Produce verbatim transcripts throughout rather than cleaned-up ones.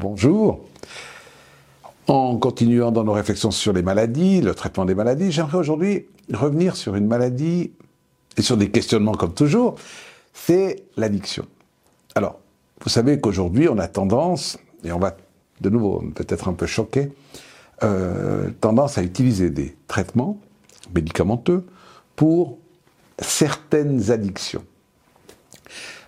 Bonjour. En continuant dans nos réflexions sur les maladies, le traitement des maladies, j'aimerais aujourd'hui revenir sur une maladie et sur des questionnements comme toujours, c'est l'addiction. Alors, vous savez qu'aujourd'hui, on a tendance, et on va de nouveau peut-être un peu choquer, euh, tendance à utiliser des traitements médicamenteux pour certaines addictions.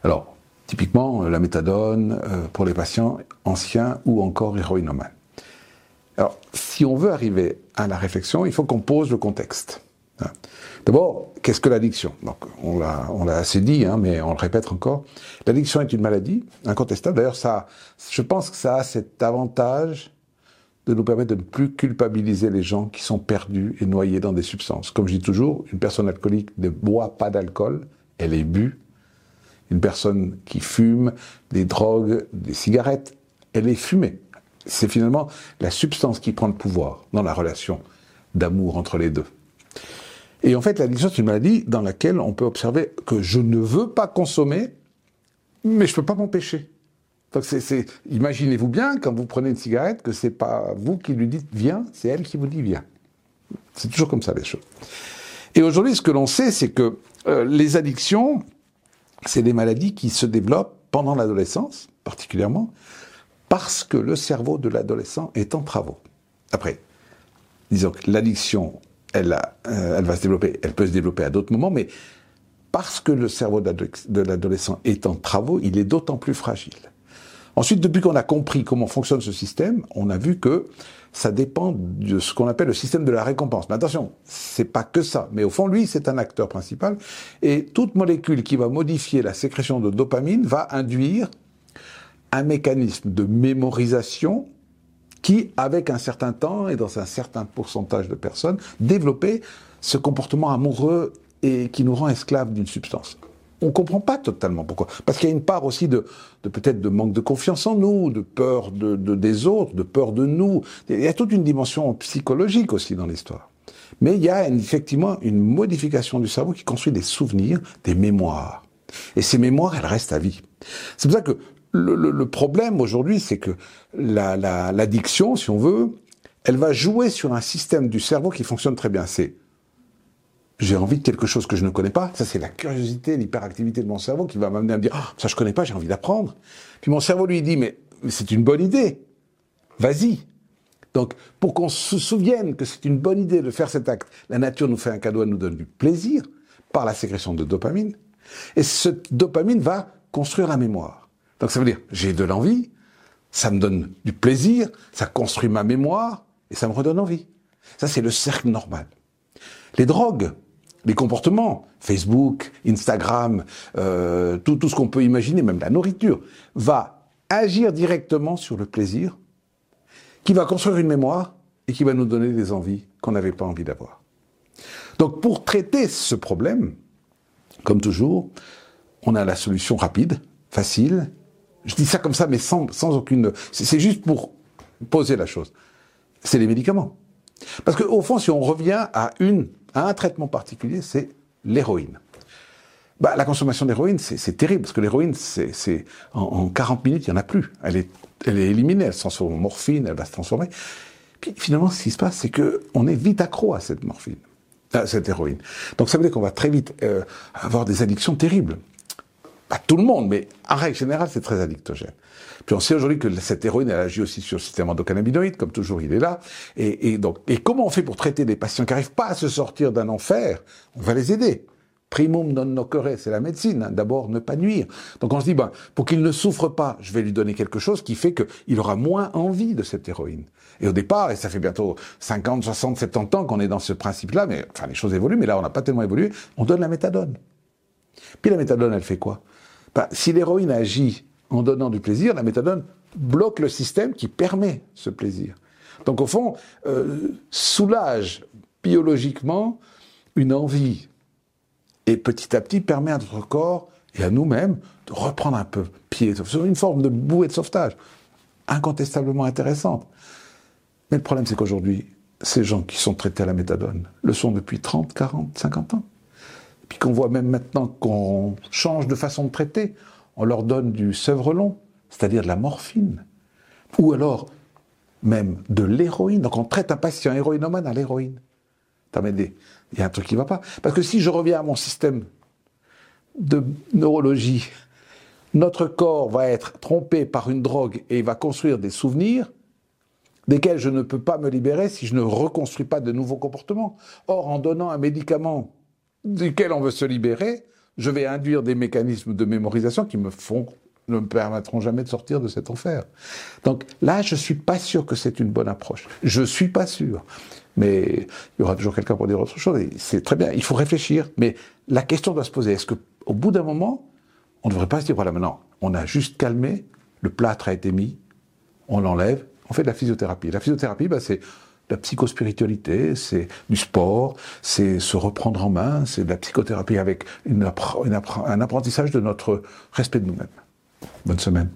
Alors, typiquement, la méthadone euh, pour les patients anciens ou encore héroïnomanes. Alors, si on veut arriver à la réflexion, il faut qu'on pose le contexte. D'abord, qu'est-ce que l'addiction? Donc, on l'a, on l'a assez dit, hein, mais on le répète encore. L'addiction est une maladie, incontestable. D'ailleurs, ça, je pense que ça a cet avantage de nous permettre de ne plus culpabiliser les gens qui sont perdus et noyés dans des substances. Comme je dis toujours, une personne alcoolique ne boit pas d'alcool, elle est bue. Une personne qui fume des drogues, des cigarettes, elle est fumée. C'est finalement la substance qui prend le pouvoir dans la relation d'amour entre les deux. Et en fait, l'addiction, c'est une maladie dans laquelle on peut observer que je ne veux pas consommer, mais je ne peux pas m'empêcher. Donc, c'est, c'est, imaginez-vous bien, quand vous prenez une cigarette, que ce n'est pas vous qui lui dites « viens », c'est elle qui vous dit « viens ». C'est toujours comme ça, les choses. Et aujourd'hui, ce que l'on sait, c'est que euh, les addictions, c'est des maladies qui se développent pendant l'adolescence, particulièrement, parce que le cerveau de l'adolescent est en travaux. Après, disons que l'addiction... Elle, a, euh, elle va se développer, elle peut se développer à d'autres moments, mais parce que le cerveau de l'adolescent est en travaux, il est d'autant plus fragile. Ensuite, depuis qu'on a compris comment fonctionne ce système, on a vu que ça dépend de ce qu'on appelle le système de la récompense. Mais attention, c'est pas que ça. Mais au fond, lui, c'est un acteur principal. Et toute molécule qui va modifier la sécrétion de dopamine va induire un mécanisme de mémorisation qui, avec un certain temps et dans un certain pourcentage de personnes, développaient ce comportement amoureux et qui nous rend esclaves d'une substance. On ne comprend pas totalement pourquoi. Parce qu'il y a une part aussi de, de peut-être de manque de confiance en nous, de peur de, de, des autres, de peur de nous. Il y a toute une dimension psychologique aussi dans l'histoire. Mais il y a effectivement une modification du cerveau qui construit des souvenirs, des mémoires. Et ces mémoires, elles restent à vie. C'est pour ça que Le, le, le problème aujourd'hui, c'est que la, la, l'addiction, si on veut, elle va jouer sur un système du cerveau qui fonctionne très bien. C'est, j'ai envie de quelque chose que je ne connais pas. Ça, c'est la curiosité, l'hyperactivité de mon cerveau qui va m'amener à me dire, oh, ça je connais pas, j'ai envie d'apprendre. Puis mon cerveau lui dit, mais, mais c'est une bonne idée. Vas-y. Donc, pour qu'on se souvienne que c'est une bonne idée de faire cet acte, la nature nous fait un cadeau, elle nous donne du plaisir par la sécrétion de dopamine. Et cette dopamine va construire la mémoire. Donc ça veut dire, j'ai de l'envie, ça me donne du plaisir, ça construit ma mémoire, et ça me redonne envie. Ça, c'est le cercle normal. Les drogues, les comportements, Facebook, Instagram, euh, tout, tout ce qu'on peut imaginer, même la nourriture, va agir directement sur le plaisir, qui va construire une mémoire, et qui va nous donner des envies qu'on n'avait pas envie d'avoir. Donc pour traiter ce problème, comme toujours, on a la solution rapide, facile. Je dis ça comme ça, mais sans, sans aucune... C'est, c'est juste pour poser la chose. C'est les médicaments. Parce qu'au fond, si on revient à, une, à un traitement particulier, c'est l'héroïne. Bah, la consommation d'héroïne, c'est, c'est terrible, parce que l'héroïne, c'est, c'est, en, en quarante minutes, il n'y en a plus. Elle est, elle est éliminée, elle se transforme en morphine, elle va se transformer. Puis finalement, ce qui se passe, c'est qu'on est vite accro à cette morphine, à cette héroïne. Donc ça veut dire qu'on va très vite euh, avoir des addictions terribles. À tout le monde, mais en règle générale, c'est très addictogène. Puis on sait aujourd'hui que cette héroïne, elle agit aussi sur le système endocannabinoïde, comme toujours, il est là. Et, et donc, et comment on fait pour traiter des patients qui n'arrivent pas à se sortir d'un enfer? On va les aider. Primum non nocere, c'est la médecine. Hein. D'abord, ne pas nuire. Donc on se dit, ben, pour qu'il ne souffre pas, je vais lui donner quelque chose qui fait qu'il aura moins envie de cette héroïne. Et au départ, et ça fait bientôt cinquante, soixante, soixante-dix ans qu'on est dans ce principe-là, mais enfin, les choses évoluent, mais là, on n'a pas tellement évolué, on donne la méthadone. Puis la méthadone, elle fait quoi? Ben, si l'héroïne agit en donnant du plaisir, la méthadone bloque le système qui permet ce plaisir. Donc au fond, euh, soulage biologiquement une envie et petit à petit permet à notre corps et à nous-mêmes de reprendre un peu pied. C'est une forme de bouée de sauvetage incontestablement intéressante. Mais le problème, c'est qu'aujourd'hui, ces gens qui sont traités à la méthadone le sont depuis trente, quarante, cinquante ans. Puis qu'on voit même maintenant qu'on change de façon de traiter, on leur donne du sevrelon, c'est-à-dire de la morphine. ou alors même de l'héroïne. Donc on traite un patient héroïnomane à l'héroïne. Il y a un truc qui ne va pas. Parce que si je reviens à mon système de neurologie, notre corps va être trompé par une drogue et il va construire des souvenirs desquels je ne peux pas me libérer si je ne reconstruis pas de nouveaux comportements. Or, en donnant un médicament duquel on veut se libérer, je vais induire des mécanismes de mémorisation qui me font, ne me permettront jamais de sortir de cet enfer. Donc là, je ne suis pas sûr que c'est une bonne approche. Je ne suis pas sûr. Mais il y aura toujours quelqu'un pour dire autre chose. C'est très bien, il faut réfléchir. Mais la question doit se poser, est-ce qu'au bout d'un moment, on ne devrait pas se dire, voilà, maintenant, on a juste calmé, le plâtre a été mis, on l'enlève, on fait de la physiothérapie. La physiothérapie, ben, c'est de la psychospiritualité, c'est du sport, c'est se reprendre en main, c'est de la psychothérapie avec une appre- une appre- un apprentissage de notre respect de nous-mêmes. Bonne semaine.